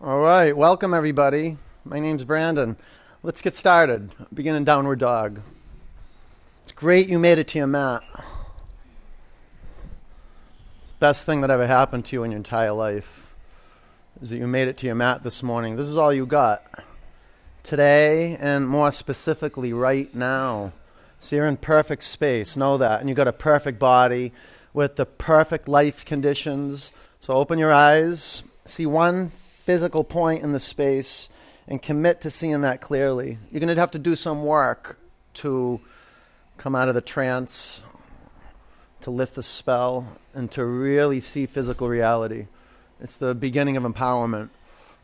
All right, welcome everybody. My name's Brandon. Let's get started. Begin in downward dog. It's great you made it to your mat. It's the best thing that ever happened to you in your entire life is that you made it to your mat this morning. This is all you got today, and more specifically right now. So you're in perfect space, know that, and you've got a perfect body with the perfect life conditions. So open your eyes, see one physical point in the space, and commit to seeing that clearly. You're going to have to do some work to come out of the trance, to lift the spell, and to really see physical reality. It's the beginning of empowerment.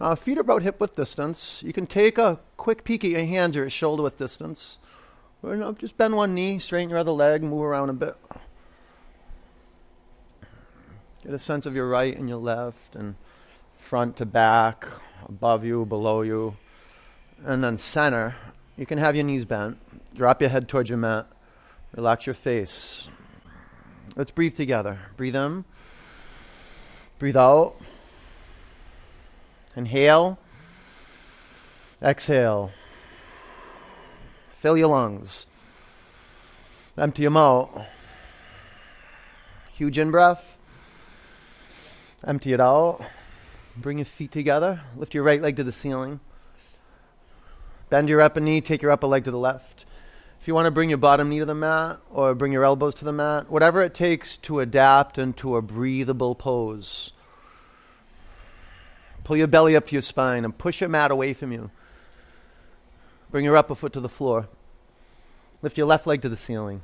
Now, feet are about hip-width distance. You can take a quick peek at your hands or at shoulder-width distance. Or, you know, just bend one knee, straighten your other leg, move around a bit. Get a sense of your right and your left, and front to back, above you, below you, and then center. You can have your knees bent. Drop your head towards your mat. Relax your face. Let's breathe together. Breathe in. Breathe out. Inhale. Exhale. Fill your lungs. Empty them out. Huge in-breath. Empty it out. Bring your feet together. Lift your right leg to the ceiling. Bend your upper knee. Take your upper leg to the left. If you want to bring your bottom knee to the mat or bring your elbows to the mat, whatever it takes to adapt into a breathable pose. Pull your belly up to your spine and push your mat away from you. Bring your upper foot to the floor. Lift your left leg to the ceiling.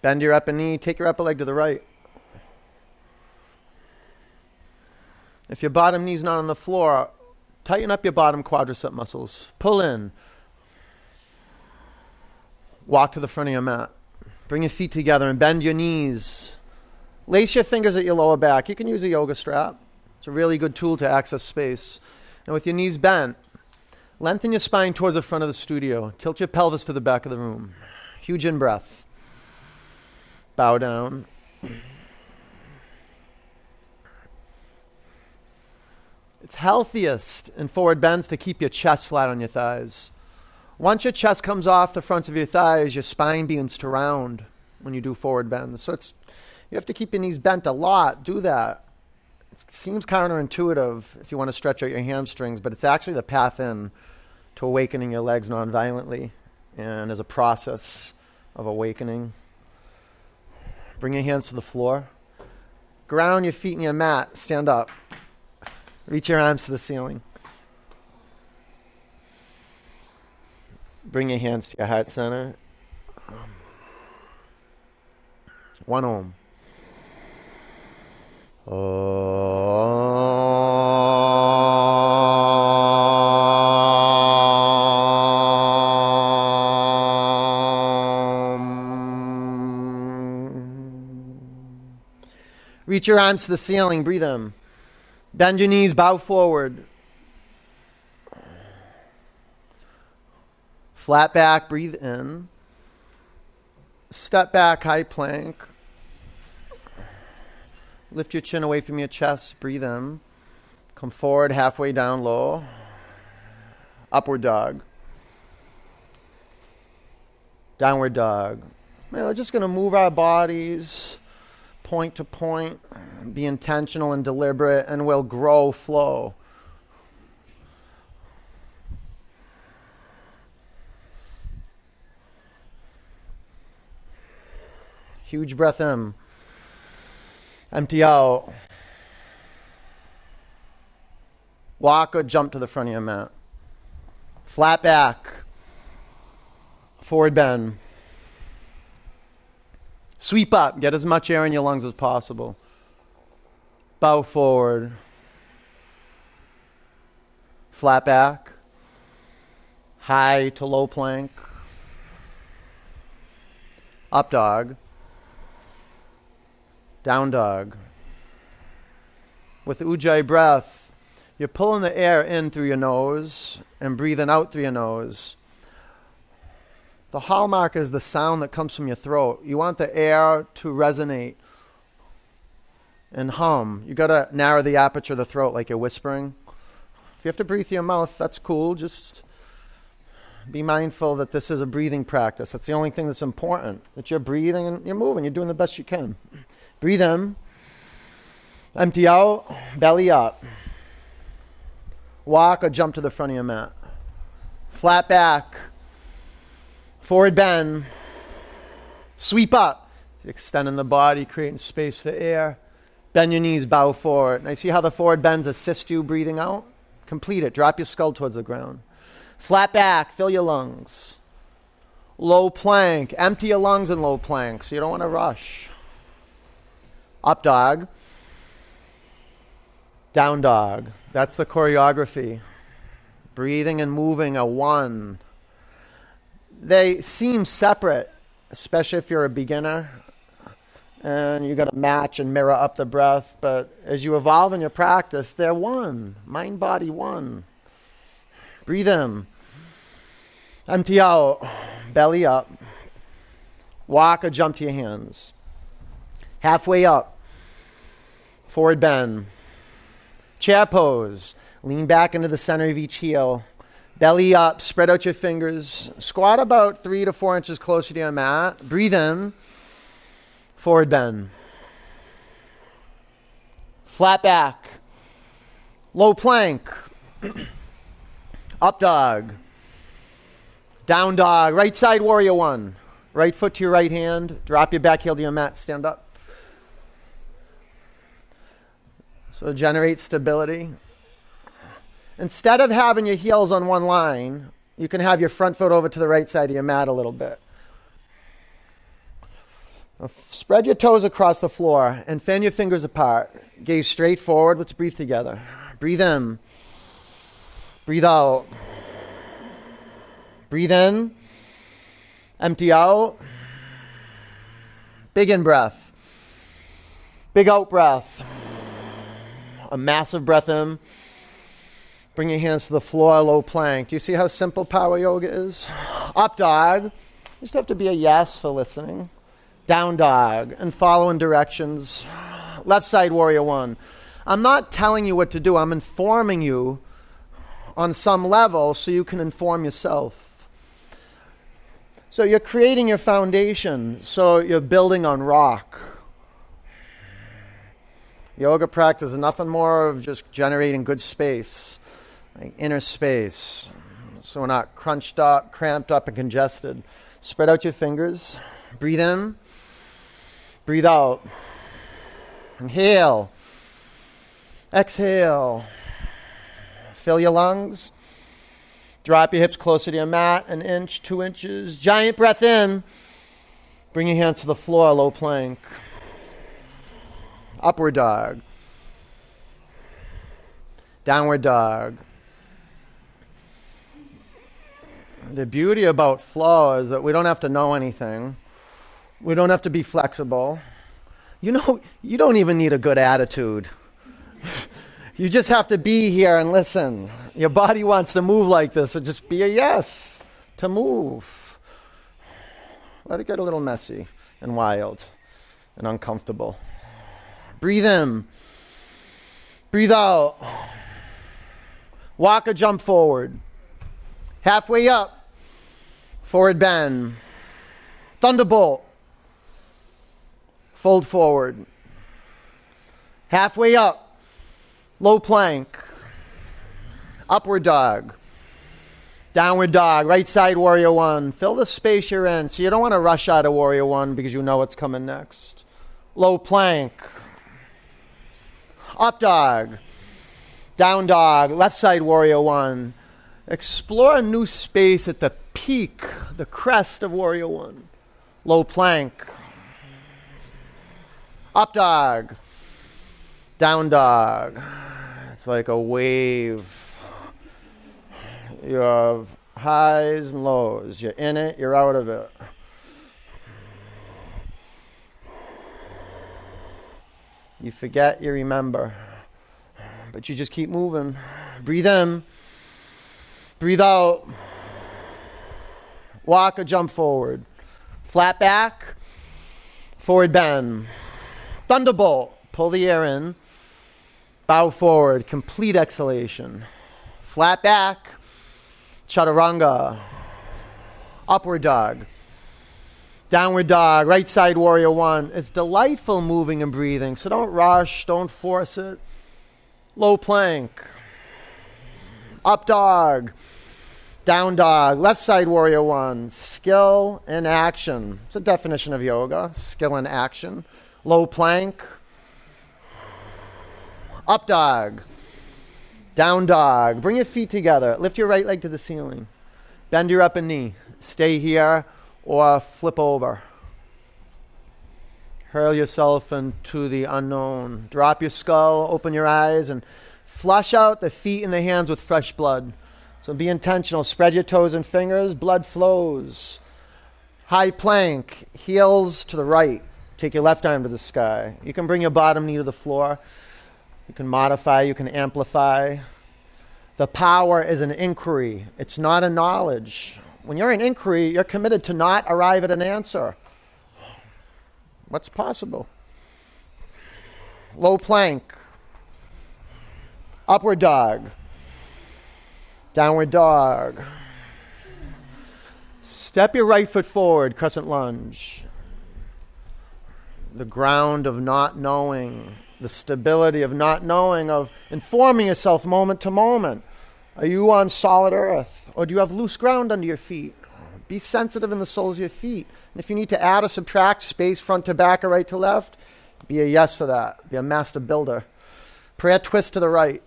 Bend your upper knee. Take your upper leg to the right. If your bottom knee's not on the floor, tighten up your bottom quadricep muscles. Pull in. Walk to the front of your mat. Bring your feet together and bend your knees. Lace your fingers at your lower back. You can use a yoga strap. It's a really good tool to access space. And with your knees bent, lengthen your spine towards the front of the studio. Tilt your pelvis to the back of the room. Huge in-breath. Bow down. It's healthiest in forward bends to keep your chest flat on your thighs. Once your chest comes off the fronts of your thighs, your spine begins to round when you do forward bends. So you have to keep your knees bent a lot. Do that. It seems counterintuitive if you want to stretch out your hamstrings, but it's actually the path in to awakening your legs non-violently and as a process of awakening. Bring your hands to the floor. Ground your feet in your mat. Stand up. Reach your arms to the ceiling. Bring your hands to your heart center. One Om. Om. Reach your arms to the ceiling. Breathe in. Bend your knees, bow forward. Flat back, breathe in. Step back, high plank. Lift your chin away from your chest, breathe in. Come forward, halfway down low. Upward dog. Downward dog. Now we're just going to move our bodies point to point, be intentional and deliberate, and we'll grow flow. Huge breath in. Empty out. Walk or jump to the front of your mat. Flat back. Forward bend. Sweep up. Get as much air in your lungs as possible. Bow forward. Flat back. High to low plank. Up dog. Down dog. With the Ujjayi breath, you're pulling the air in through your nose and breathing out through your nose. The hallmark is the sound that comes from your throat. You want the air to resonate. and hum. You got to narrow the aperture of the throat like you're whispering. If you have to breathe through your mouth, that's cool. Just be mindful that this is a breathing practice. That's the only thing that's important, that you're breathing and you're moving. You're doing the best you can. Breathe in. Empty out. Belly up. Walk or jump to the front of your mat. Flat back. Forward bend. Sweep up. Extending the body, creating space for air. Bend your knees, bow forward. And I see how the forward bends assist you breathing out. Complete it. Drop your skull towards the ground. Flat back. Fill your lungs. Low plank. Empty your lungs in low plank, so you don't want to rush. Up dog. Down dog. That's the choreography. Breathing and moving are one. They seem separate, especially if you're a beginner and you got to match and mirror up the breath. But as you evolve in your practice, they're one. Mind, body, one. Breathe in. Empty out. Belly up. Walk or jump to your hands. Halfway up. Forward bend. Chair pose. Lean back into the center of each heel. Belly up. Spread out your fingers. Squat about 3 to 4 inches closer to your mat. Breathe in. Forward bend. Flat back. Low plank. Up dog. Down dog. Right side warrior one. Right foot to your right hand. Drop your back heel to your mat. Stand up. So generate stability. Instead of having your heels on one line, you can have your front foot over to the right side of your mat a little bit. Now spread your toes across the floor and fan your fingers apart. Gaze straight forward. Let's breathe together. Breathe in. Breathe out. Breathe in. Empty out. Big in breath. Big out breath. A massive breath in. Bring your hands to the floor, low plank. Do you see how simple power yoga is? Up dog. You just have to be a yes for listening. Down dog. And following directions. Left side warrior one. I'm not telling you what to do. I'm informing you on some level, so you can inform yourself. So you're creating your foundation, so you're building on rock. Yoga practice is nothing more of just generating good space, like inner space, so we're not crunched up, cramped up, and congested. Spread out your fingers. Breathe in. Breathe out. Inhale. Exhale. Fill your lungs. Drop your hips closer to your mat, 1 inch, 2 inches. Giant breath in. Bring your hands to the floor, low plank. Upward dog. Downward dog. The beauty about flow is that we don't have to know anything. We don't have to be flexible. You know, you don't even need a good attitude. You just have to be here and listen. Your body wants to move like this, so just be a yes to move. Let it get a little messy and wild and uncomfortable. Breathe in. Breathe out. Walk or jump forward. Halfway up. Forward bend. Thunderbolt. Fold forward. Halfway up. Low plank, upward dog, downward dog, right side warrior one. Fill the space you're in, so you don't want to rush out of warrior one because you know what's coming next. Low plank, up dog, down dog, left side warrior one. Explore a new space at the peak, the crest of warrior one. Low plank, up dog, down dog. It's like a wave. You have highs and lows. You're in it, you're out of it. You forget, you remember. But you just keep moving. Breathe in. Breathe out. Walk or jump forward. Flat back. Forward bend. Thunderbolt. Pull the air in. Bow forward. Complete exhalation. Flat back. Chaturanga. Upward dog. Downward dog. Right side warrior one. It's delightful moving and breathing. So don't rush. Don't force it. Low plank. Up dog. Down dog, left side warrior one, skill and action. It's a definition of yoga, skill and action. Low plank, up dog, down dog. Bring your feet together, lift your right leg to the ceiling. Bend your upper knee, stay here or flip over. Hurl yourself into the unknown. Drop your skull, open your eyes and flush out the feet and the hands with fresh blood. So be intentional. Spread your toes and fingers. Blood flows. High plank. Heels to the right. Take your left arm to the sky. You can bring your bottom knee to the floor. You can modify. You can amplify. The power is an inquiry. It's not a knowledge. When you're in inquiry, you're committed to not arrive at an answer. What's possible? Low plank. Upward dog. Downward dog. Step your right foot forward, crescent lunge. The ground of not knowing, the stability of not knowing, of informing yourself moment to moment. Are you on solid earth, or do you have loose ground under your feet? Be sensitive in the soles of your feet. And if you need to add or subtract space front to back or right to left, be a yes for that. Be a master builder. Prayer twist to the right.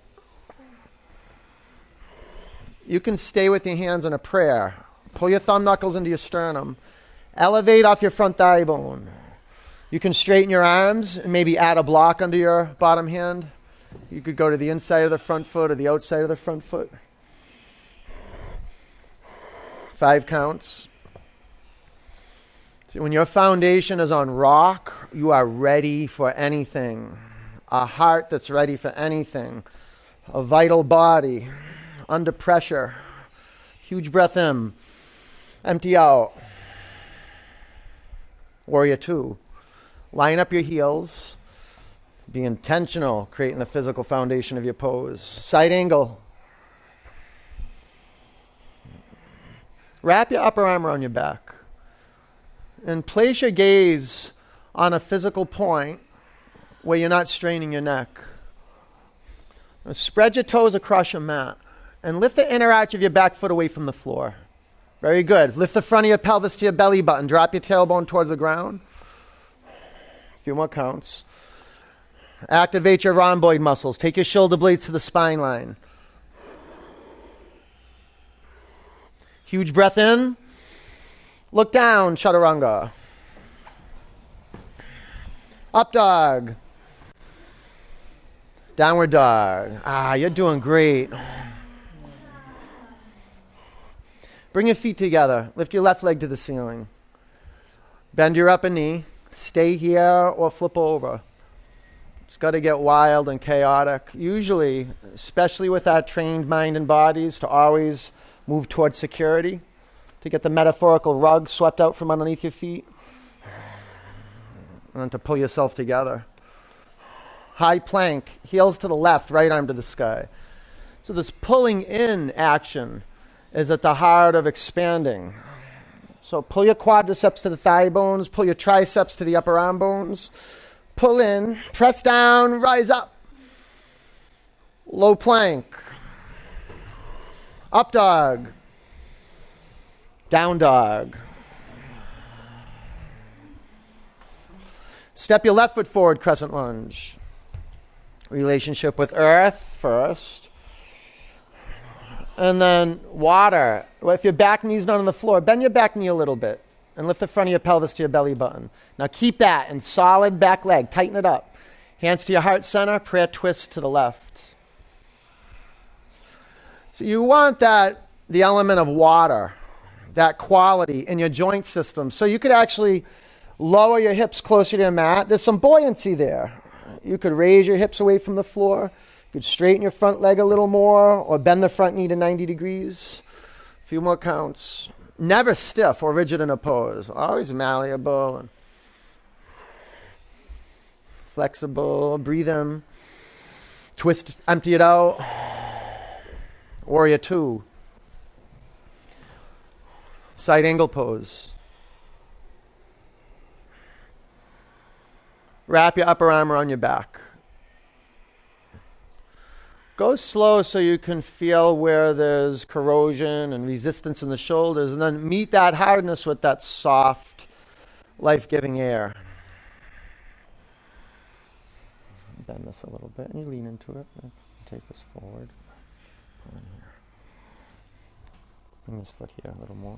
You can stay with your hands in a prayer. Pull your thumb knuckles into your sternum. Elevate off your front thigh bone. You can straighten your arms and maybe add a block under your bottom hand. You could go to the inside of the front foot or the outside of the front foot. 5 counts. See, when your foundation is on rock, you are ready for anything. A heart that's ready for anything. A vital body. Under pressure. Huge breath in. Empty out. Warrior two. Line up your heels. Be intentional, creating the physical foundation of your pose. Side angle. Wrap your upper arm around your back. And place your gaze on a physical point where you're not straining your neck. Now spread your toes across your mat. And lift the inner arch of your back foot away from the floor. Very good. Lift the front of your pelvis to your belly button. Drop your tailbone towards the ground. A few more counts. Activate your rhomboid muscles. Take your shoulder blades to the spine line. Huge breath in. Look down, chaturanga. Up dog. Downward dog. Ah, you're doing great. Bring your feet together. Lift your left leg to the ceiling. Bend your upper knee. Stay here or flip over. It's got to get wild and chaotic. Usually, especially with our trained mind and bodies, to always move towards security, to get the metaphorical rug swept out from underneath your feet, and then to pull yourself together. High plank, heels to the left, right arm to the sky. So this pulling in action is at the heart of expanding. So pull your quadriceps to the thigh bones, pull your triceps to the upper arm bones, pull in, press down, rise up. Low plank, up dog, down dog. Step your left foot forward, crescent lunge. Relationship with earth first. And then water. If your back knee's not on the floor, bend your back knee a little bit and lift the front of your pelvis to your belly button. Now keep that in solid back leg. Tighten it up. Hands to your heart center. Prayer twist to the left. So you want that, the element of water, that quality in your joint system. So you could actually lower your hips closer to your mat. There's some buoyancy there. You could raise your hips away from the floor. You could straighten your front leg a little more or bend the front knee to 90 degrees. A few more counts. Never stiff or rigid in a pose. Always malleable. flexible, breathe in, twist, empty it out, warrior two, side angle pose. Wrap your upper arm around your back. Go slow so you can feel where there's corrosion and resistance in the shoulders, and then meet that hardness with that soft, life-giving air. Bend this a little bit, and you lean into it. Take this forward. Pull in here. Bring this foot here a little more.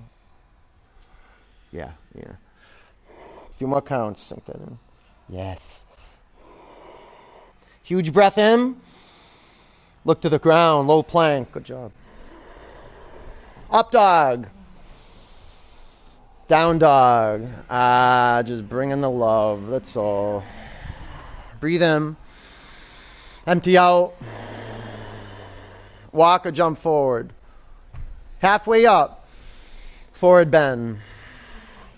Yeah, yeah. A few more counts. Sink that in. Yes. Huge breath in. Look to the ground, low plank. Good job. Up dog. Down dog. Ah, just bring in the love. That's all. Breathe in. Empty out. Walk or jump forward. Halfway up. Forward bend.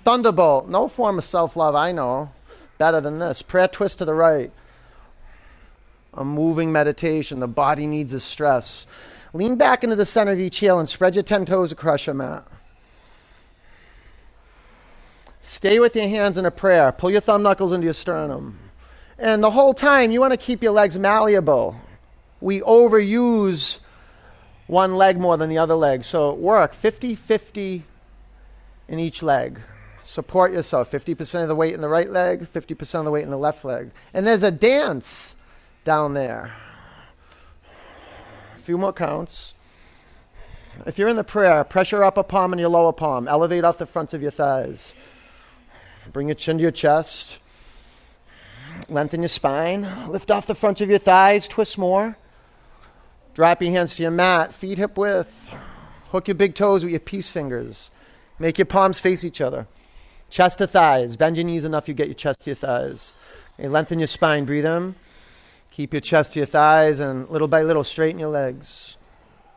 Thunderbolt. No form of self-love I know better than this. Prayer twist to the right. A moving meditation. The body needs a stress. Lean back into the center of each heel and spread your 10 toes across your mat. Stay with your hands in a prayer. Pull your thumb knuckles into your sternum. And the whole time, you want to keep your legs malleable. We overuse one leg more than the other leg. So work 50-50 in each leg. Support yourself. 50% of the weight in the right leg, 50% of the weight in the left leg. And there's a dance down there. A few more counts. If you're in the prayer, press your upper palm and your lower palm. Elevate off the fronts of your thighs. Bring your chin to your chest. Lengthen your spine. Lift off the fronts of your thighs. Twist more. Drop your hands to your mat. Feet hip width. Hook your big toes with your peace fingers. Make your palms face each other. Chest to thighs. Bend your knees enough you get your chest to your thighs. Okay, lengthen your spine. Breathe in. Keep your chest to your thighs, and little by little, straighten your legs.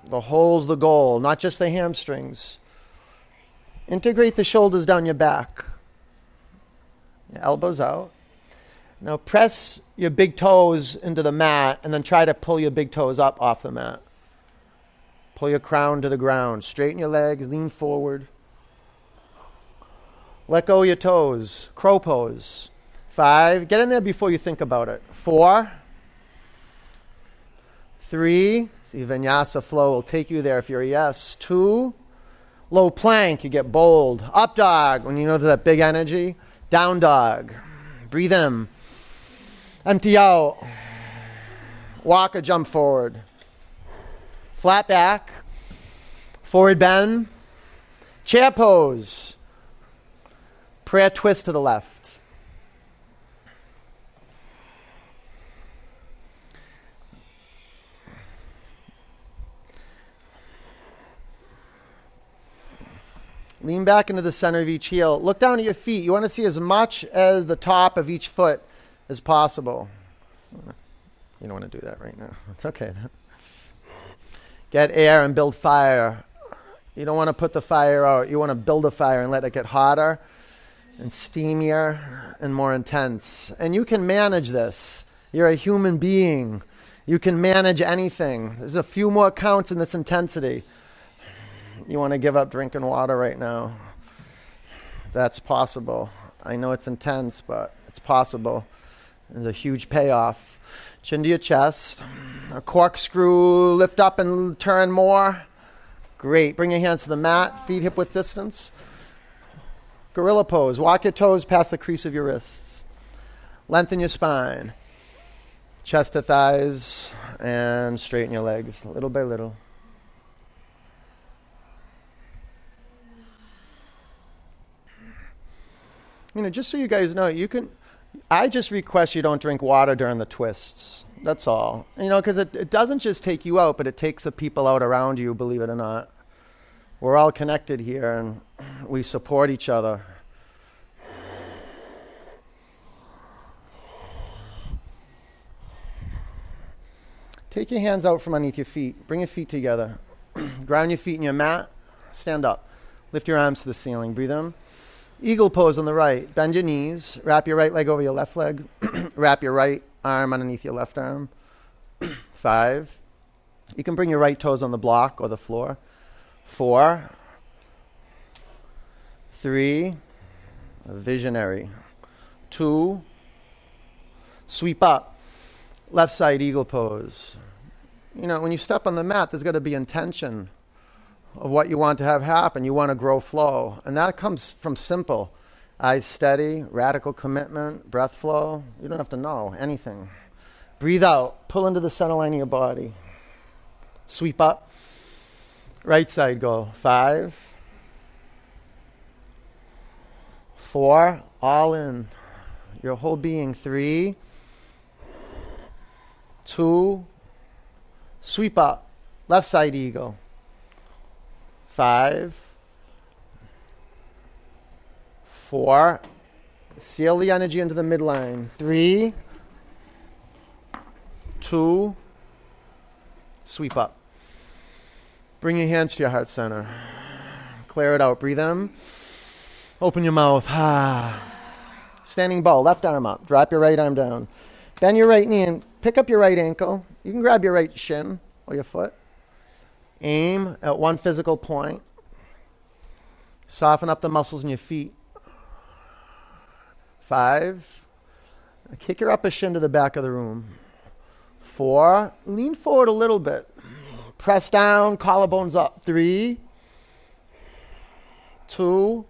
The hole's the goal, not just the hamstrings. Integrate the shoulders down your back. Your elbows out. Now press your big toes into the mat, and then try to pull your big toes up off the mat. Pull your crown to the ground. Straighten your legs, lean forward. Let go of your toes. Crow pose. 5. Get in there before you think about it. 4. 3, see vinyasa flow will take you there if you're a yes. 2, low plank, you get bold. Up dog, when you know that big energy. Down dog, breathe in. Empty out. Walk or jump forward. Flat back, forward bend. Chair pose. Prayer twist to the left. Lean back into the center of each heel. Look down at your feet. You want to see as much as the top of each foot as possible. You don't want to do that right now. It's okay. Get air and build fire. You don't want to put the fire out. You want to build a fire and let it get hotter and steamier and more intense. And you can manage this. You're a human being. You can manage anything. There's a few more counts in this intensity. You want to give up drinking water right now. That's possible. I know it's intense, but it's possible. There's a huge payoff. Chin to your chest. A corkscrew. Lift up and turn more. Great. Bring your hands to the mat. Feet hip-width distance. Gorilla pose. Walk your toes past the crease of your wrists. Lengthen your spine. Chest to thighs. And straighten your legs little by little. You know, just so you guys know, you can, I just request you don't drink water during the twists. That's all. You know, because it doesn't just take you out, but it takes the people out around you, believe it or not. We're all connected here, and we support each other. Take your hands out from underneath your feet. Bring your feet together. Ground your feet in your mat. Stand up. Lift your arms to the ceiling. Breathe in. Eagle pose on the right. Bend your knees. Wrap your right leg over your left leg. Wrap your right arm underneath your left arm. 5. You can bring your right toes on the block or the floor. 4. 3. Visionary. 2. Sweep up. Left side eagle pose. You know, when you step on the mat, there's got to be intention of what you want to have happen. You want to grow flow. And that comes from simple. Eyes steady, radical commitment, breath flow. You don't have to know anything. Breathe out. Pull into the center line of your body. Sweep up. Right side go. 5. 4. All in. Your whole being. 3. 2. Sweep up. Left side eagle. 5. 4. Seal the energy into the midline. 3. 2. Sweep up. Bring your hands to your heart center. Clear it out. Breathe in. Open your mouth. Standing bow. Left arm up. Drop your right arm down. Bend your right knee and pick up your right ankle. You can grab your right shin or your foot. Aim at one physical point. Soften up the muscles in your feet. 5. Kick your upper shin to the back of the room. 4. Lean forward a little bit. Press down, collarbones up. 3. 2.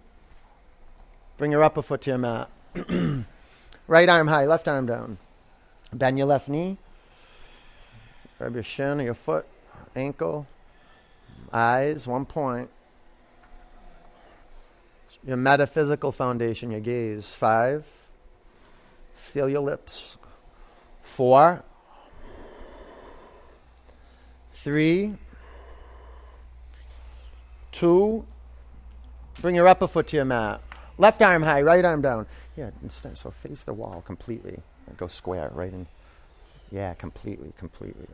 Bring your upper foot to your mat. Right arm high, left arm down. Bend your left knee. Grab your shin or your foot, ankle, eyes, one point. Your metaphysical foundation, your gaze. 5. Seal your lips. 4. 3. 2. Bring your upper foot to your mat. Left arm high, right arm down. Yeah, so face the wall completely. Go square, right in. Yeah, completely.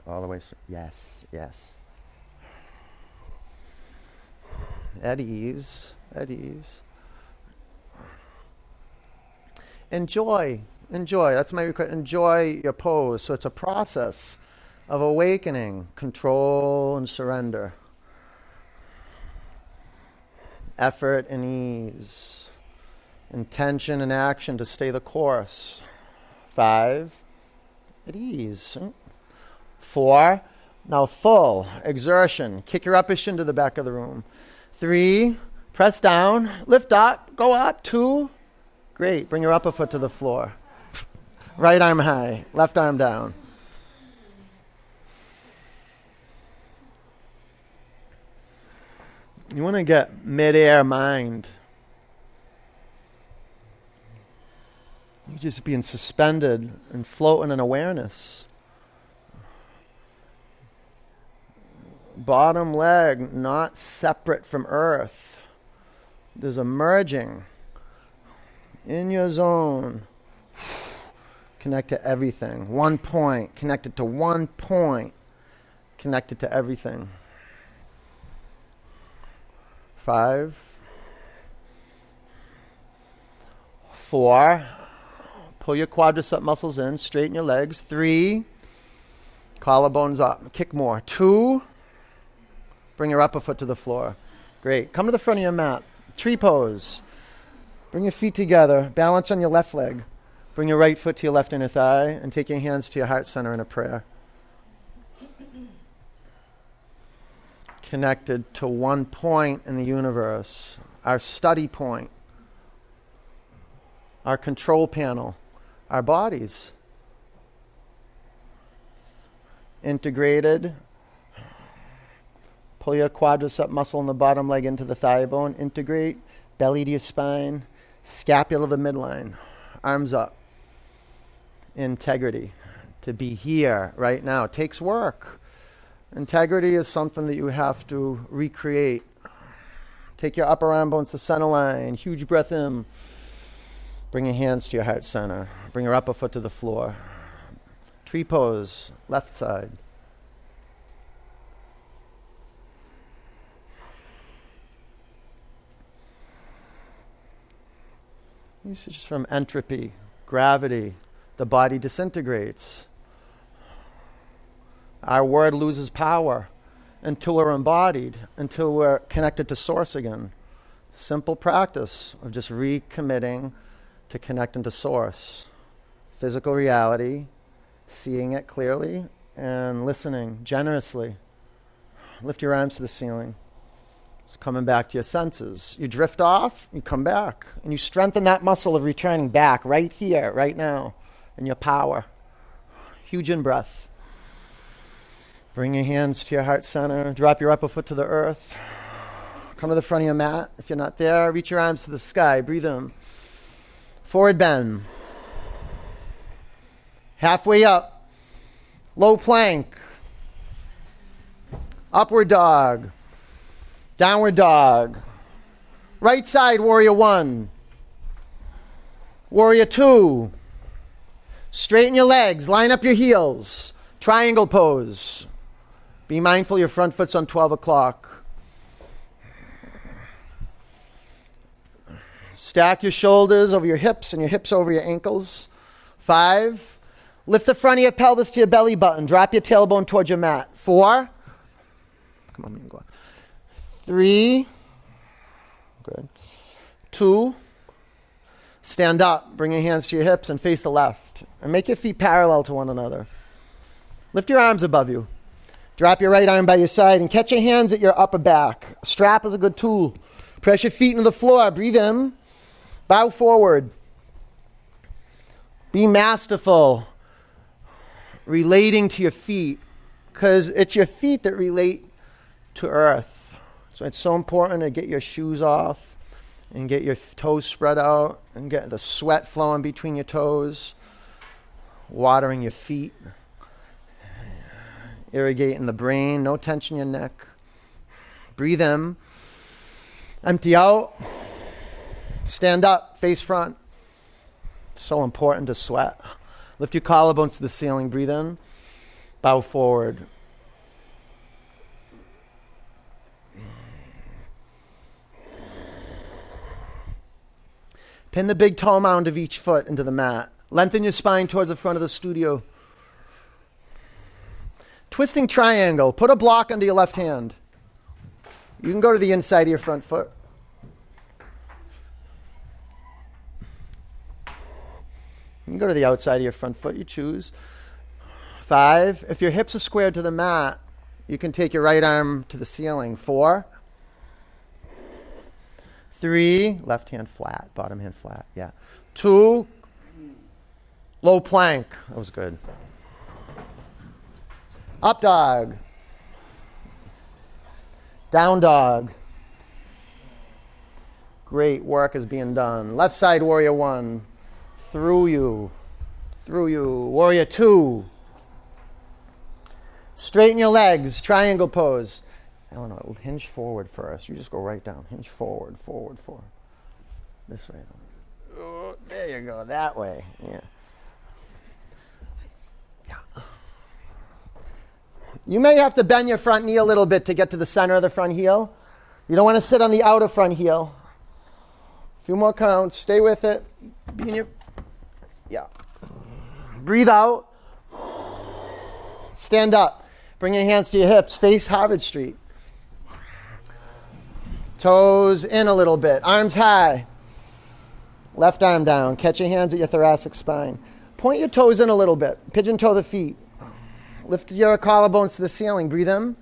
All the way. Yes. At ease. Enjoy. That's my request. Enjoy your pose. So it's a process of awakening, control, and surrender. Effort and ease. Intention and action to stay the course. 5. At ease. 4. Now full exertion. Kick your upper shin to the back of the room. 3. Press down. Lift up. Go up. 2. Great. Bring your upper foot to the floor. Right arm high. Left arm down. You want to get mid-air mind. You're just being suspended and floating in awareness. Bottom leg not separate from earth. There's a merging in your zone. Connect to everything. 1 point. Connected to 1 point. Connected to everything. 5. 4. Pull your quadricep muscles in. Straighten your legs. 3. Collarbones up. Kick more. 2. Bring your upper foot to the floor. Great. Come to the front of your mat. Tree pose. Bring your feet together. Balance on your left leg. Bring your right foot to your left inner thigh and take your hands to your heart center in a prayer. Connected to 1 point in the universe, our study point, our control panel, our bodies. Integrated. Pull your quadricep muscle in the bottom leg into the thigh bone. Integrate. Belly to your spine. Scapula to the midline. Arms up. Integrity. To be here right now takes work. Integrity is something that you have to recreate. Take your upper arm bones to center line. Huge breath in. Bring your hands to your heart center. Bring your upper foot to the floor. Tree pose, left side. Usages from entropy, gravity, the body disintegrates. Our word loses power until we're embodied, until we're connected to source again. Simple practice of just recommitting to connecting to source. Physical reality, seeing it clearly, and listening generously. Lift your arms to the ceiling. It's coming back to your senses. You drift off, you come back, and you strengthen that muscle of returning back right here, right now, in your power. Huge in-breath. Bring your hands to your heart center. Drop your upper foot to the earth. Come to the front of your mat. If you're not there, reach your arms to the sky. Breathe in. Forward bend. Halfway up. Low plank. Upward dog. Downward dog. Right side, warrior one. Warrior two. Straighten your legs. Line up your heels. Triangle pose. Be mindful your front foot's on 12 o'clock. Stack your shoulders over your hips and your hips over your ankles. 5. Lift the front of your pelvis to your belly button. Drop your tailbone towards your mat. 4. Come on, go on. 3. Good. 2. Stand up. Bring your hands to your hips and face the left. And make your feet parallel to one another. Lift your arms above you. Drop your right arm by your side and catch your hands at your upper back. A strap is a good tool. Press your feet into the floor. Breathe in. Bow forward. Be masterful. Relating to your feet. Because it's your feet that relate to earth. So it's so important to get your shoes off. And get your toes spread out. And get the sweat flowing between your toes. Watering your feet. Irrigating the brain, no tension in your neck. Breathe in. Empty out. Stand up, face front. So important to sweat. Lift your collarbones to the ceiling. Breathe in. Bow forward. Pin the big toe mound of each foot into the mat. Lengthen your spine towards the front of the studio. Twisting triangle. Put a block under your left hand. You can go to the inside of your front foot. You can go to the outside of your front foot. You choose. 5. If your hips are squared to the mat, you can take your right arm to the ceiling. 4. 3. Left hand flat. Bottom hand flat. Yeah. 2. Low plank. That was good. Up dog. Down dog. Great work is being done. Left side, warrior one. Through you. Through you. Warrior two. Straighten your legs. Triangle pose. I don't know. Hinge forward first. You just go right down. Hinge forward, forward, forward. This way. Oh, there you go. That way. Yeah. Yeah. You may have to bend your front knee a little bit to get to the center of the front heel. You don't want to sit on the outer front heel. A few more counts. Stay with it. Be in your... Yeah. Breathe out. Stand up. Bring your hands to your hips. Face Harvard Street. Toes in a little bit. Arms high. Left arm down. Catch your hands at your thoracic spine. Point your toes in a little bit. Pigeon toe the feet. Lift your collarbones to the ceiling. Breathe in.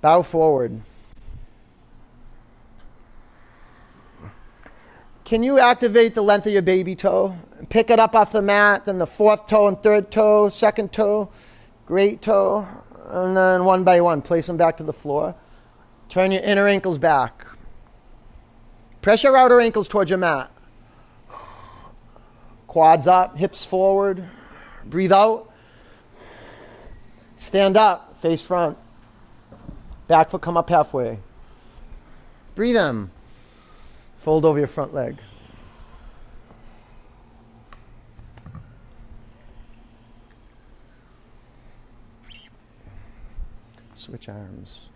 Bow forward. Can you activate the length of your baby toe? Pick it up off the mat, then the fourth toe and third toe, second toe, great toe, and then one by one. Place them back to the floor. Turn your inner ankles back. Press your outer ankles towards your mat. Quads up, hips forward. Breathe out. Stand up, face front. Back foot come up halfway. Breathe in. Fold over your front leg. Switch arms.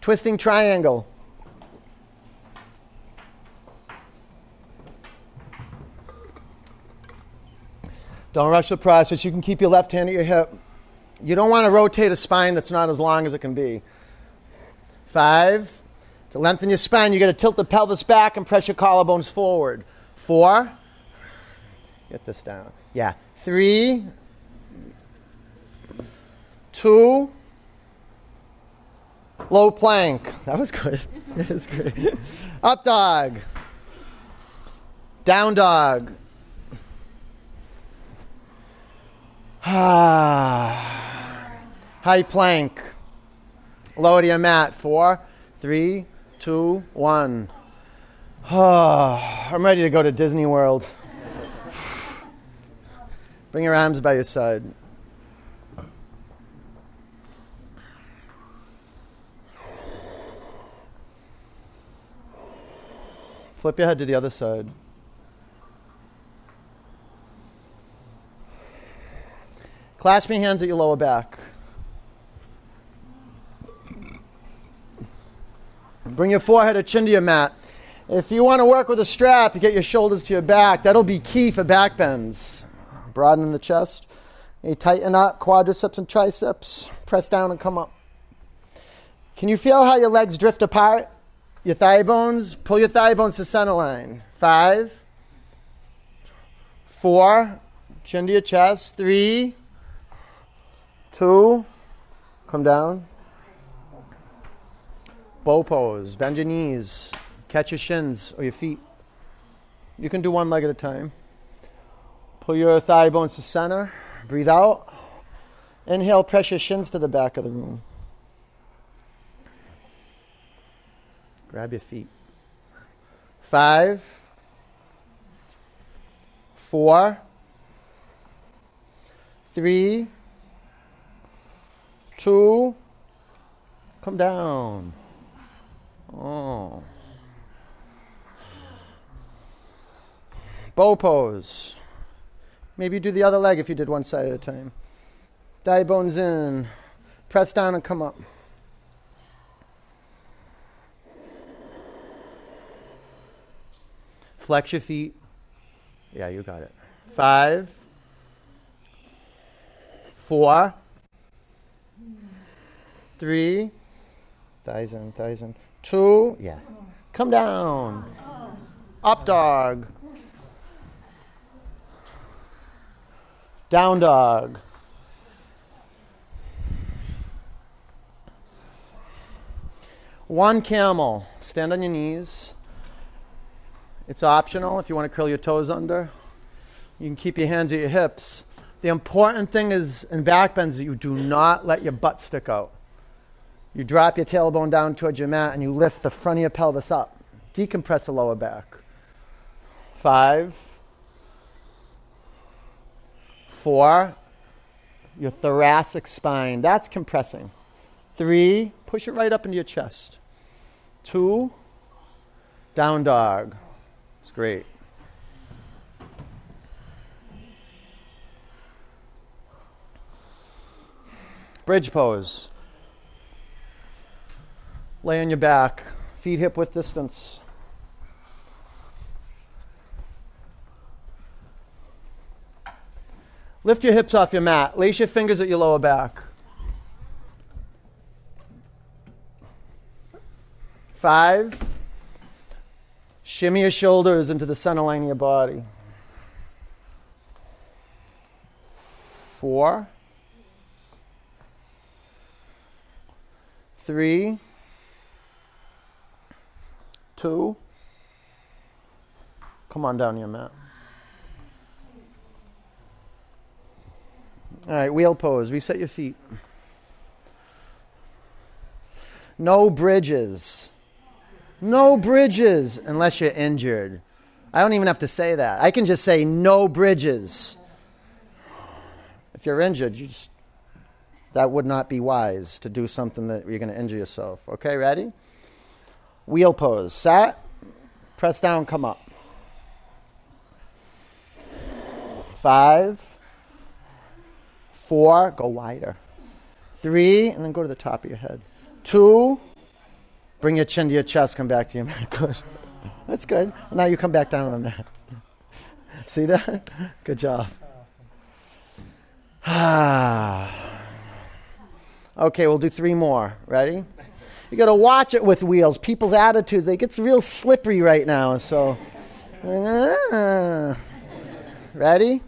Twisting triangle. Don't rush the process. You can keep your left hand at your hip. You don't want to rotate a spine that's not as long as it can be. 5. To lengthen your spine, you're going to tilt the pelvis back and press your collarbones forward. 4. Get this down. Yeah. 3. 2. Low plank. That was good. That was great. Up dog. Down dog. High plank. Lower to your mat. 4, 3, 2, 1. I'm ready to go to Disney World. Bring your arms by your side. Flip your head to the other side. Clasp your hands at your lower back. Bring your forehead or chin to your mat. If you want to work with a strap, you get your shoulders to your back. That'll be key for back bends. Broaden the chest. You tighten up quadriceps and triceps. Press down and come up. Can you feel how your legs drift apart? Your thigh bones, pull your thigh bones to center line. 5, 4, chin to your chest. 3, 2, come down. Bow pose, bend your knees, catch your shins or your feet. You can do one leg at a time. Pull your thigh bones to center, breathe out. Inhale, press your shins to the back of the room. Grab your feet. 5, 4, 3, 2, come down. Oh. Bow pose. Maybe do the other leg if you did one side at a time. Thigh bones in. Press down and come up. Flex your feet. Yeah, you got it. 5, 4, 3, thighs in, 2, yeah. Come down. Up dog. Down dog. One camel. Stand on your knees. It's optional if you want to curl your toes under. You can keep your hands at your hips. The important thing is in back bends that you do not let your butt stick out. You drop your tailbone down towards your mat and you lift the front of your pelvis up. Decompress the lower back. 5, 4, your thoracic spine. That's compressing. 3, push it right up into your chest. 2, down dog. It's great. Bridge pose. Lay on your back, feet hip-width distance. Lift your hips off your mat. Lace your fingers at your lower back. 5. Shimmy your shoulders into the center line of your body. 4, 3, 2, come on down your mat. All right, wheel pose, reset your feet. No bridges. No bridges unless you're injured. I don't even have to say that. I can just say no bridges. If you're injured, you just... That would not be wise to do something that you're going to injure yourself. Okay, ready? Wheel pose. Sat. Press down, come up. 5, 4, go wider. 3, and then go to the top of your head. 2, bring your chin to your chest, come back to your mat. Good. That's good. Now you come back down on the mat. See that? Good job. Okay, we'll do three more. Ready? You got to watch it with wheels. People's attitudes, they get real slippery right now. So, ready?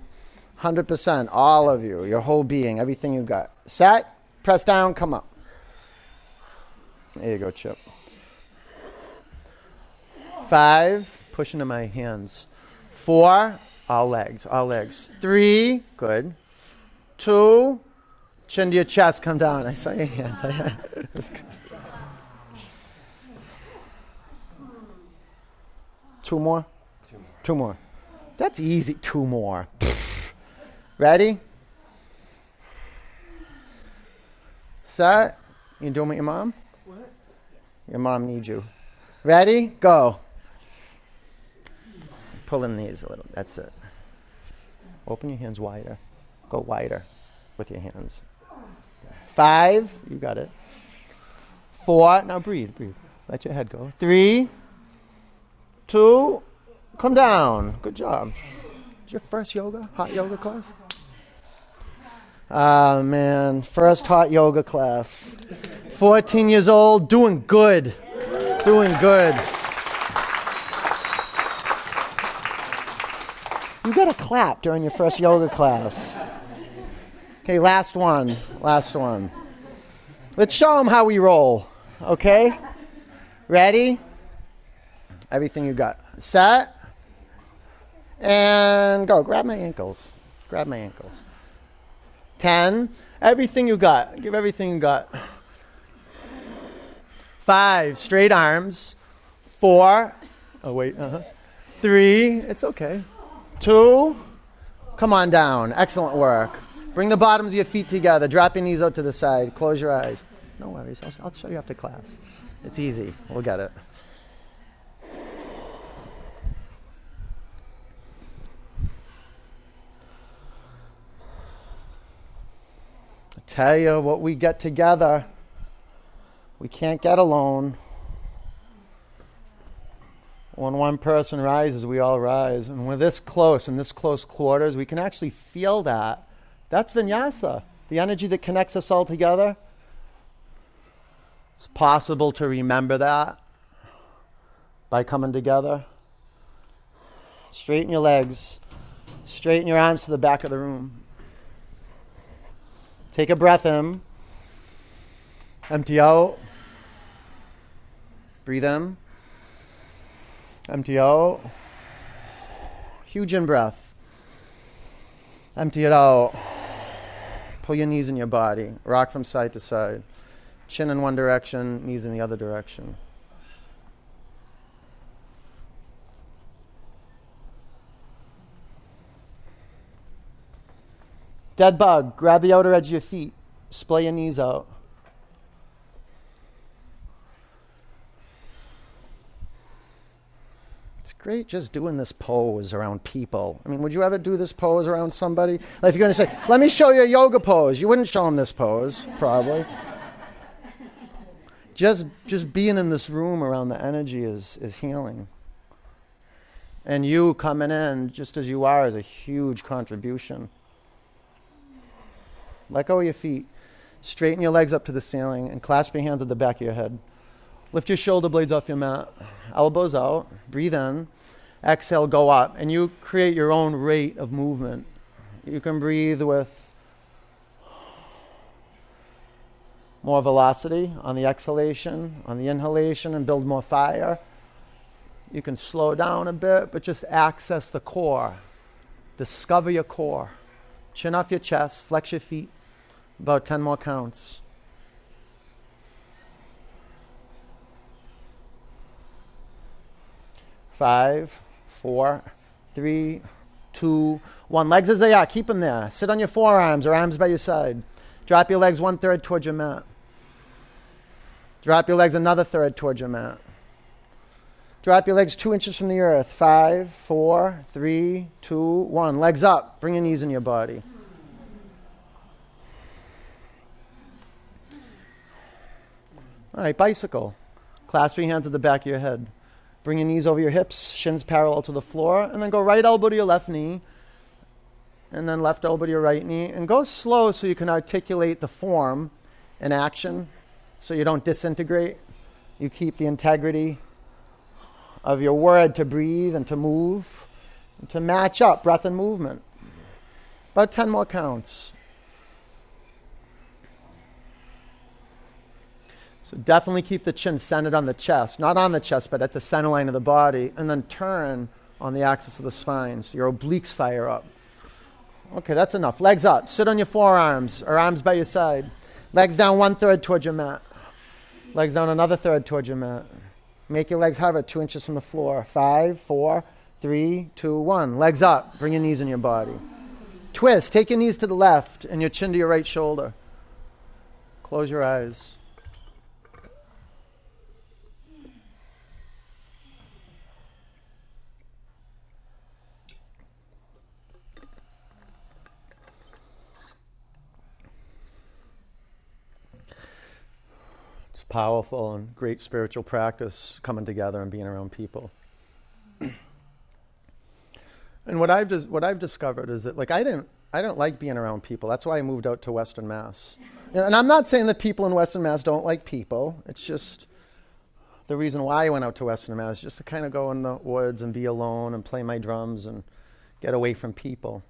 100%. All of you, your whole being, everything you got. Set, press down, come up. There you go, Chip. 5, push into my hands. 4, all legs, all legs. 3, good. 2, chin to your chest, come down. I saw your hands. That's good. 2 more? 2 more. That's easy. 2 more. Ready? Set. You doing with your mom? What? Your mom needs you. Ready? Go. Pull in these a little. That's it. Open your hands wider. Go wider with your hands. 5. You got it. 4. Now breathe, breathe. Let your head go. 3. 2, come down. Good job. Is your first yoga, hot yoga class? Ah, man, first hot yoga class. 14 years old, doing good. Doing good. You got to clap during your first yoga class. Okay, last one. Last one. Let's show them how we roll. Okay? Ready? Everything you got. Set. And go. Grab my ankles. Grab my ankles. 10. Everything you got. Give everything you got. 5. Straight arms. 4. Oh, wait. 3. It's okay. 2. Come on down. Excellent work. Bring the bottoms of your feet together. Drop your knees out to the side. Close your eyes. No worries. I'll show you after class. It's easy. We'll get it. Tell you what, we get together, we can't get alone. When one person rises, we all rise. And we're this close, in this close quarters, we can actually feel that. That's vinyasa, the energy that connects us all together. It's possible to remember that by coming together. Straighten your legs, straighten your arms to the back of the room. Take a breath in, empty out, breathe in, empty out, huge in-breath, empty it out, pull your knees in your body, rock from side to side, chin in one direction, knees in the other direction. Dead bug, grab the outer edge of your feet. Splay your knees out. It's great just doing this pose around people. I mean, would you ever do this pose around somebody? Like if you're going to say, let me show you a yoga pose. You wouldn't show them this pose, probably. Just being in this room around the energy is healing. And you coming in just as you are is a huge contribution. Let go of your feet. Straighten your legs up to the ceiling and clasp your hands at the back of your head. Lift your shoulder blades off your mat. Elbows out. Breathe in. Exhale, go up. And you create your own rate of movement. You can breathe with more velocity on the exhalation, on the inhalation, and build more fire. You can slow down a bit, but just access the core. Discover your core. Chin off your chest, flex your feet. About 10 more counts. Five, four, three, two, one. Legs as they are, keep them there. Sit on your forearms or arms by your side. Drop your legs 1/3 towards your mat. Drop your legs another 1/3 towards your mat. Drop your legs 2 inches from the earth. 5, 4, 3, 2, 1. Legs up. Bring your knees in your body. All right, bicycle. Clasp your hands at the back of your head. Bring your knees over your hips, shins parallel to the floor, and then go right elbow to your left knee. and then left elbow to your right knee, and go slow so you can articulate the form and action so you don't disintegrate. You keep the integrity of your word to breathe and to move, and to match up breath and movement. About 10 more counts. So definitely keep the chin centered on the chest, not on the chest, but at the center line of the body, and then turn on the axis of the spine, so your obliques fire up. Okay, that's enough. Legs up. Sit on your forearms, or arms by your side. Legs down 1/3 towards your mat. Legs down another third towards your mat. Make your legs hover 2 inches from the floor. 5, 4, 3, 2, 1. Legs up. Bring your knees in your body. Twist. Take your knees to the left and your chin to your right shoulder. Close your eyes. Powerful and great spiritual practice, coming together and being around people. And what I've discovered is that, like, I didn't like being around people. That's why I moved out to Western Mass. And I'm not saying that people in Western Mass don't like people. It's just the reason why I went out to Western Mass, just to kind of go in the woods and be alone and play my drums and get away from people.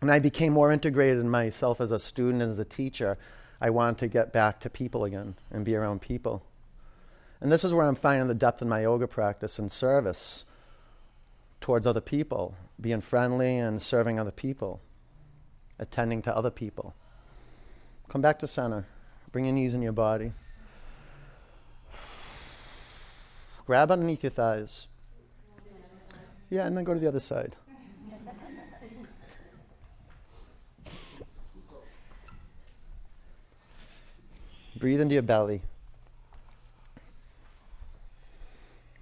And I became more integrated in myself as a student and as a teacher. I want to get back to people again and be around people. And this is where I'm finding the depth in my yoga practice and service towards other people, being friendly and serving other people, attending to other people. Come back to center. Bring your knees in your body. Grab underneath your thighs. Yeah, and then go to the other side. Breathe into your belly.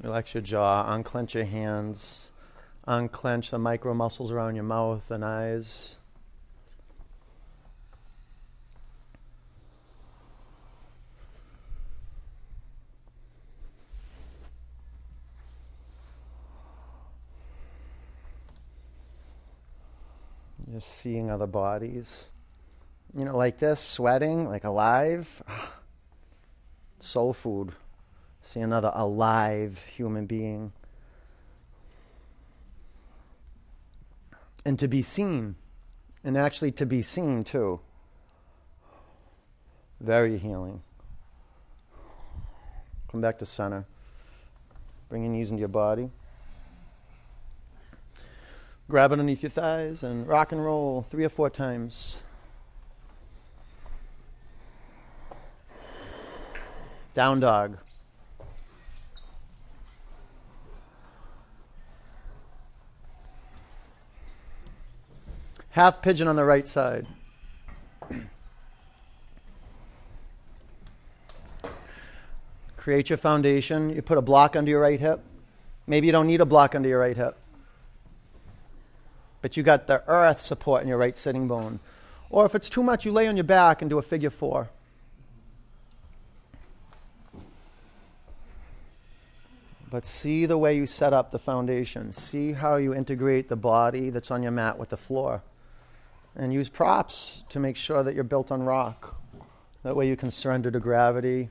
Relax your jaw, unclench your hands, unclench the micro muscles around your mouth and eyes. You're seeing other bodies. You know, like this, sweating, like alive. Soul food. See another alive human being. And to be seen. And actually to be seen, too. Very healing. Come back to center. Bring your knees into your body. Grab underneath your thighs and rock and roll 3 or 4 times. Down dog. Half pigeon on the right side. Create your foundation. You put a block under your right hip. Maybe you don't need a block under your right hip, but you got the earth support in your right sitting bone. Or if it's too much, you lay on your back and do a figure 4. But see the way you set up the foundation. See how you integrate the body that's on your mat with the floor. And use props to make sure that you're built on rock. That way you can surrender to gravity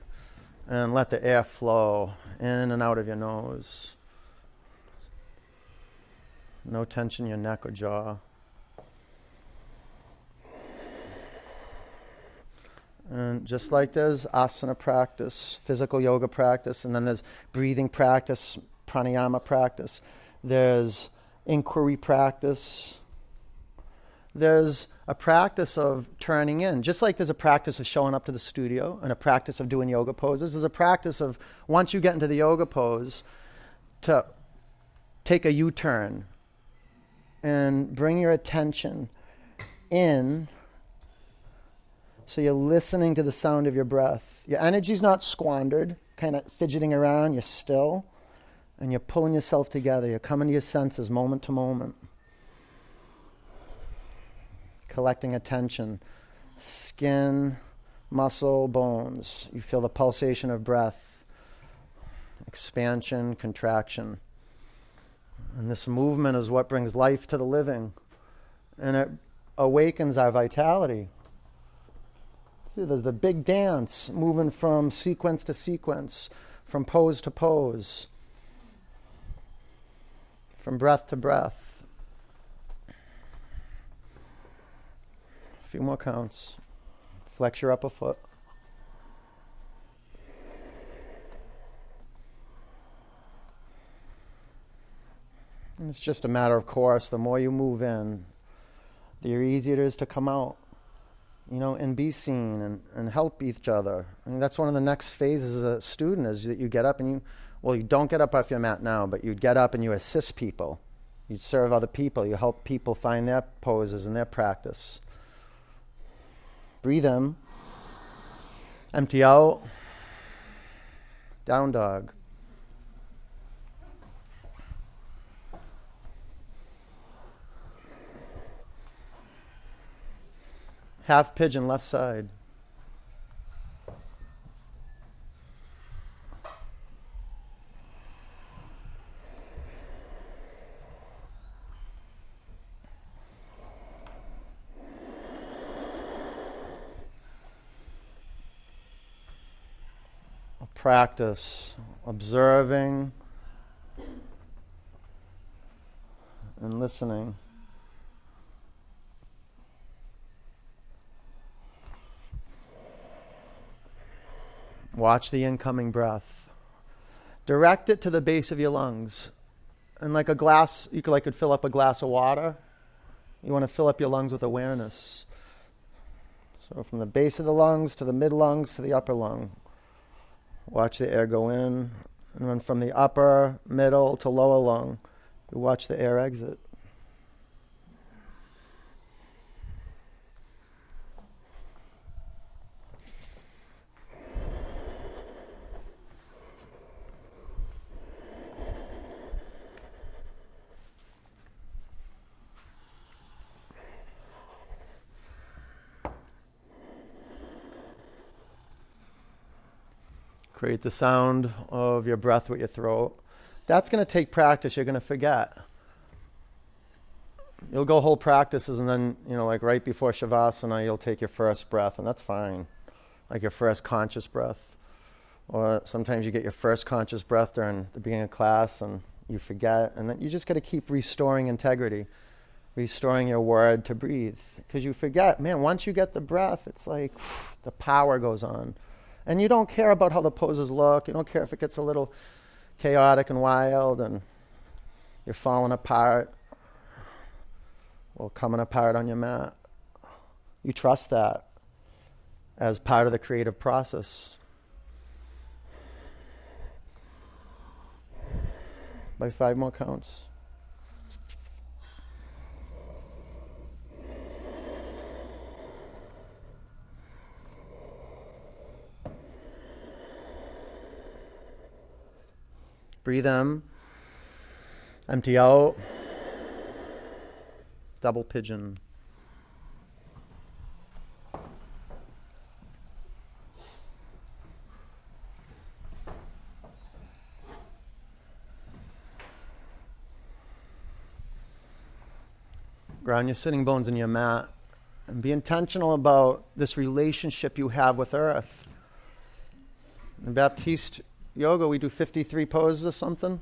and let the air flow in and out of your nose. No tension in your neck or jaw. And just like there's asana practice, physical yoga practice, and then there's breathing practice, pranayama practice, there's inquiry practice, there's a practice of turning in. Just like there's a practice of showing up to the studio and a practice of doing yoga poses, there's a practice of, once you get into the yoga pose, to take a U-turn and bring your attention in. So you're listening to the sound of your breath. Your energy's not squandered, kind of fidgeting around. You're still, and you're pulling yourself together. You're coming to your senses moment to moment. Collecting attention. Skin, muscle, bones. You feel the pulsation of breath. Expansion, contraction. And this movement is what brings life to the living. And it awakens our vitality. See, there's the big dance, moving from sequence to sequence, from pose to pose, from breath to breath. A few more counts. Flex your upper foot. And it's just a matter of course. The more you move in, the easier it is to come out, you know, and be seen and help each other. I mean, that's one of the next phases as a student, is that you get up and you, well, you don't get up off your mat now, but you get up and you assist people. You serve other people. You help people find their poses and their practice. Breathe in. Empty out. Down dog. Half pigeon, left side. Practice observing and listening. Watch the incoming breath. Direct it to the base of your lungs. And like a glass, you could, like, fill up a glass of water. You want to fill up your lungs with awareness. So from the base of the lungs to the mid lungs to the upper lung. Watch the air go in. And then from the upper, middle to lower lung, you watch the air exit. Create the sound of your breath with your throat. That's going to take practice. You're going to forget. You'll go whole practices, and then, you know, like right before Shavasana, you'll take your first breath, and that's fine. Like your first conscious breath. Or sometimes you get your first conscious breath during the beginning of class, and you forget. And then you just got to keep restoring integrity, restoring your word to breathe. Because you forget. Man, once you get the breath, it's like the power goes on. And you don't care about how the poses look. You don't care if it gets a little chaotic and wild and you're falling apart or coming apart on your mat. You trust that as part of the creative process. By 5 more counts. Breathe in, empty out, double pigeon. Ground your sitting bones in your mat and be intentional about this relationship you have with earth. In Baptiste Yoga, we do 53 poses or something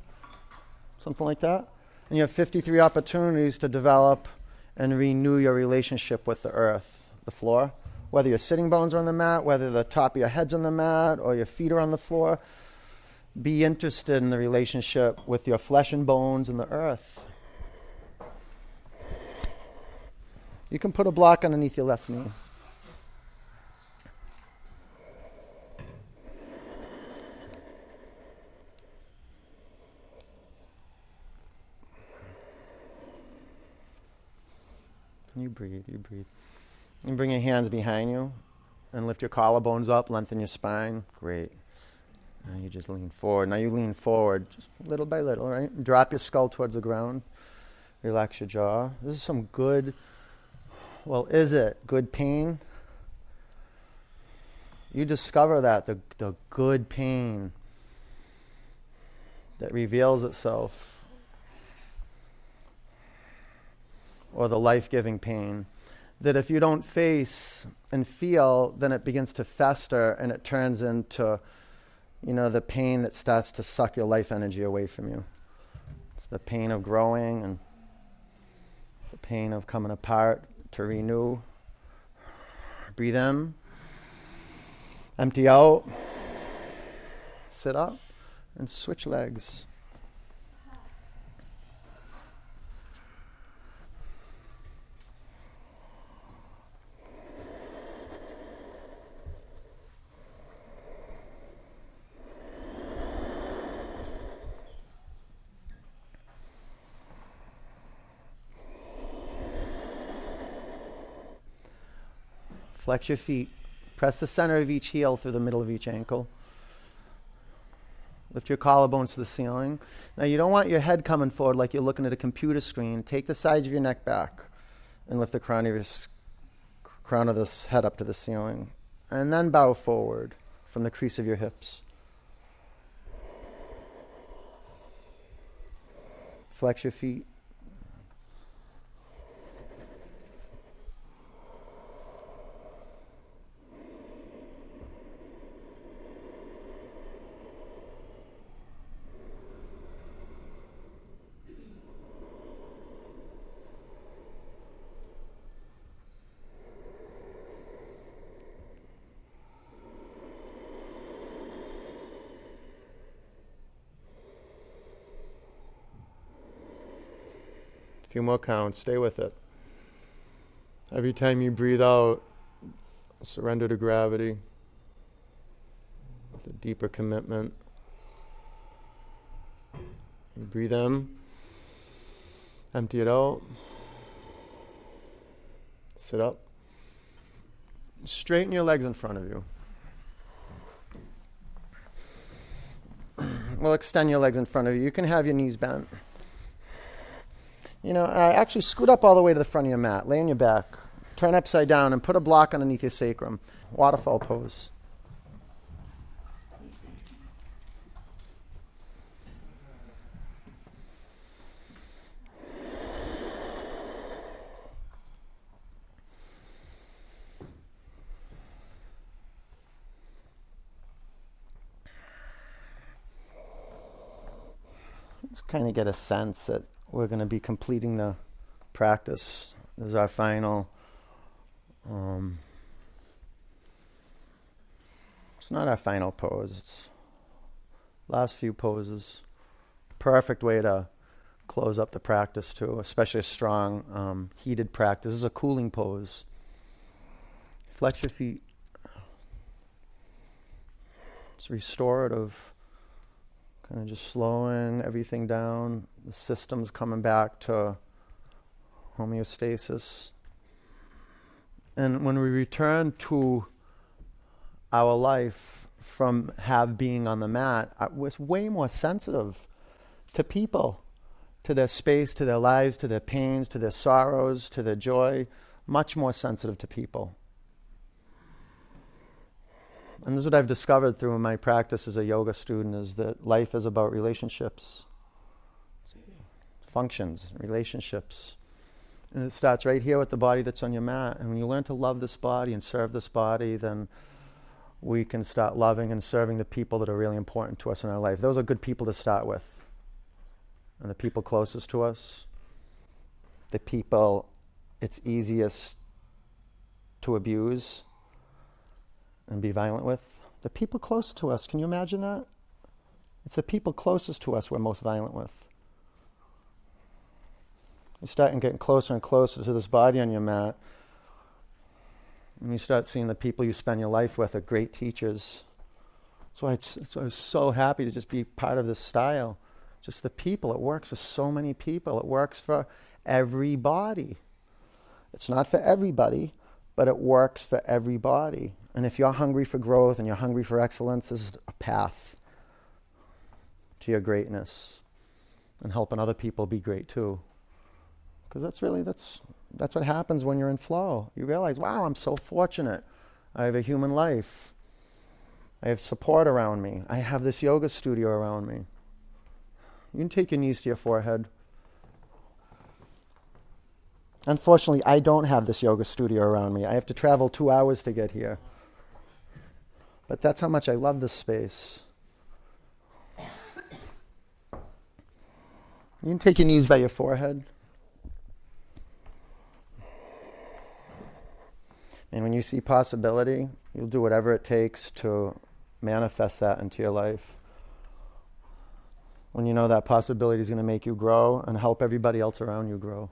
like that. And you have 53 opportunities to develop and renew your relationship with the earth, the floor. Whether your sitting bones are on the mat, whether the top of your head's on the mat, or your feet are on the floor, be interested in the relationship with your flesh and bones and the earth. You can put a block underneath your left knee. You breathe, you breathe. And bring your hands behind you and lift your collarbones up, lengthen your spine. Great. Now you just lean forward. Now you lean forward, just little by little, right? And drop your skull towards the ground. Relax your jaw. This is some good, well, is it good pain? You discover that, the good pain that reveals itself. Or the life-giving pain. that if you don't face and feel, then it begins to fester and it turns into, you know, the pain that starts to suck your life energy away from you. It's the pain of growing and the pain of coming apart to renew. Breathe in. Empty out. Sit up and switch legs. Flex your feet. Press the center of each heel through the middle of each ankle. Lift your collarbones to the ceiling. Now you don't want your head coming forward like you're looking at a computer screen. Take the sides of your neck back and lift the crown of this head up to the ceiling. And then bow forward from the crease of your hips. Flex your feet. Few more counts, stay with it. Every time you breathe out, surrender to gravity with a deeper commitment. You breathe in, empty it out, sit up, straighten your legs in front of you. We'll extend your legs in front of you. You can have your knees bent. You know, actually scoot up all the way to the front of your mat. Lay on your back. Turn upside down and put a block underneath your sacrum. Waterfall pose. Just kind of get a sense that we're going to be completing the practice. This is our final. It's not our final pose. It's last few poses. Perfect way to close up the practice too, especially a strong heated practice. This is a cooling pose. Flex your feet. It's restorative. And just slowing everything down. The system's coming back to homeostasis. And when we return to our life from being on the mat, it's way more sensitive to people, to their space, to their lives, to their pains, to their sorrows, to their joy. Much more sensitive to people. And this is what I've discovered through my practice as a yoga student, is that life is about relationships, functions, relationships. And it starts right here with the body that's on your mat. And when you learn to love this body and serve this body, then we can start loving and serving the people that are really important to us in our life. Those are good people to start with. And the people closest to us, the people it's easiest to abuse and be violent with. The people close to us, can you imagine that? It's the people closest to us we're most violent with. You start getting closer and closer to this body on your mat, and you start seeing the people you spend your life with are great teachers. That's why I was so happy to just be part of this style. Just the people. It works for so many people. It works for everybody. It's not for everybody, but it works for everybody. And if you're hungry for growth and you're hungry for excellence, this is a path to your greatness and helping other people be great too. Because that's what happens when you're in flow. You realize, wow, I'm so fortunate. I have a human life. I have support around me. I have this yoga studio around me. You can take your knees to your forehead. Unfortunately, I don't have this yoga studio around me. I have to travel 2 hours to get here. But that's how much I love this space. You can take your knees by your forehead. And when you see possibility, you'll do whatever it takes to manifest that into your life. When you know that possibility is going to make you grow and help everybody else around you grow.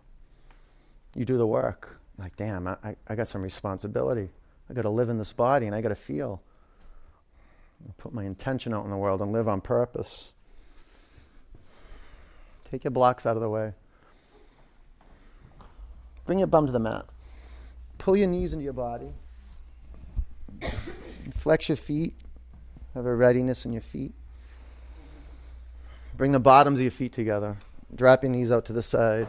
You do the work. Like, damn, I got some responsibility. I got to live in this body and I got to feel. I put my intention out in the world and live on purpose. Take your blocks out of the way. Bring your bum to the mat. Pull your knees into your body. Flex your feet. Have a readiness in your feet. Bring the bottoms of your feet together. Drop your knees out to the side.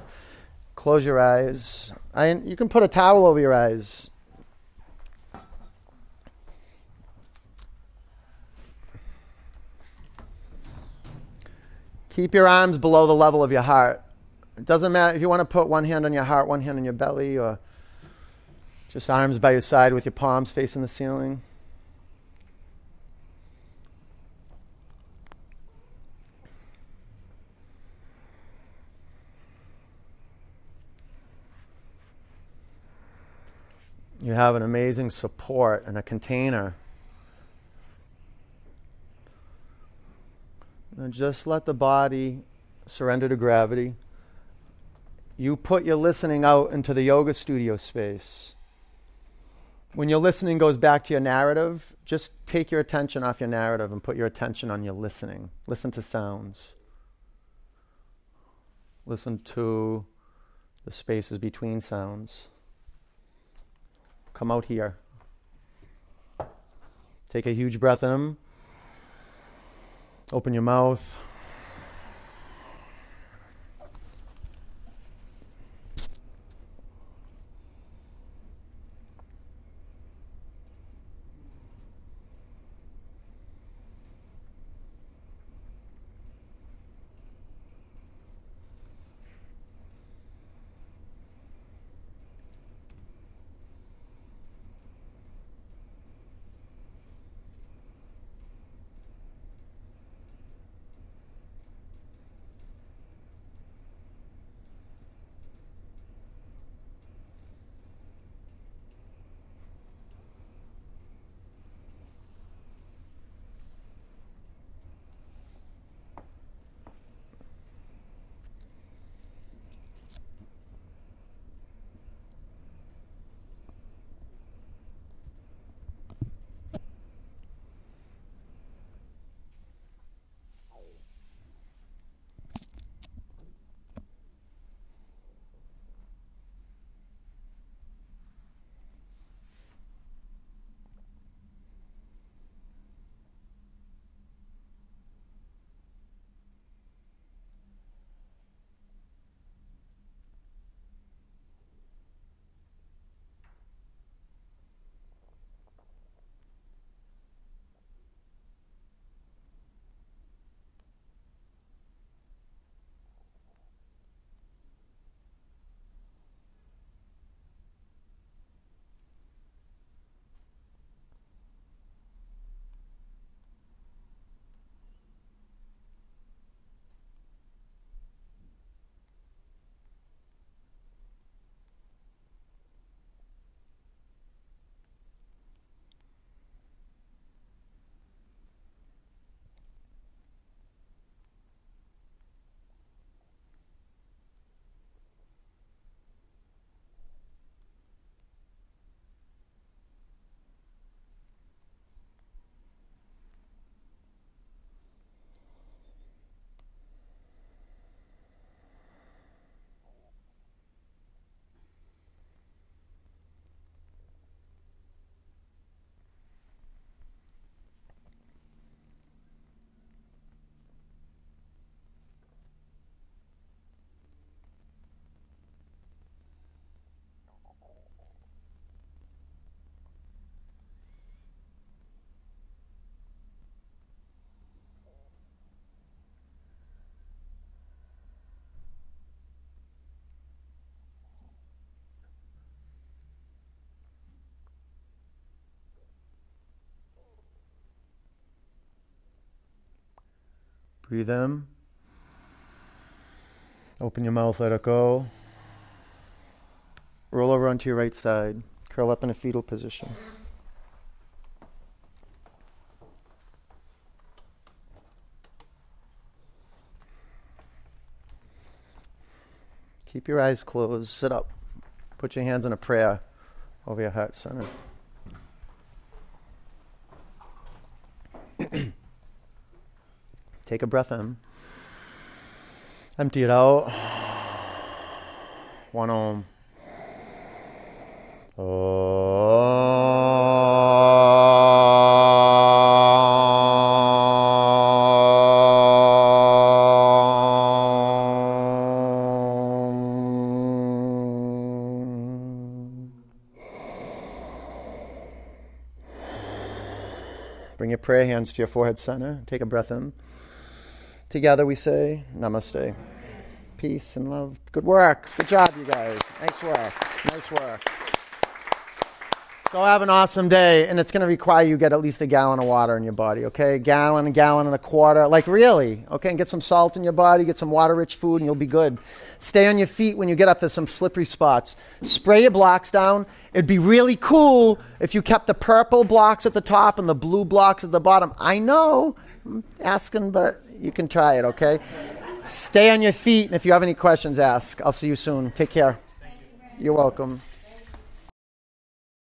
Close your eyes. You can put a towel over your eyes. Keep your arms below the level of your heart. It doesn't matter if you want to put one hand on your heart, one hand on your belly, or just arms by your side with your palms facing the ceiling. You have an amazing support and a container. Now just let the body surrender to gravity. You put your listening out into the yoga studio space. When your listening goes back to your narrative, just take your attention off your narrative and put your attention on your listening. Listen to sounds. Listen to the spaces between sounds. Come out here. Take a huge breath in. Open your mouth. Breathe in. Open your mouth, let it go. Roll over onto your right side. Curl up in a fetal position. Keep your eyes closed. Sit up. Put your hands in a prayer over your heart center. Take a breath in. Empty it out. One Om. Bring your prayer hands to your forehead center. Take a breath in. Together we say, Namaste. Peace and love. Good work. Good job, you guys. Nice work. Nice work. Go have an awesome day, and it's going to require you get at least a gallon of water in your body, okay? A gallon and a quarter. Like, really, okay? And get some salt in your body, get some water-rich food, and you'll be good. Stay on your feet when you get up to some slippery spots. Spray your blocks down. It'd be really cool if you kept the purple blocks at the top and the blue blocks at the bottom. I know. I'm asking, but you can try it, okay? Stay on your feet, and if you have any questions, ask. I'll see you soon. Take care. You're welcome.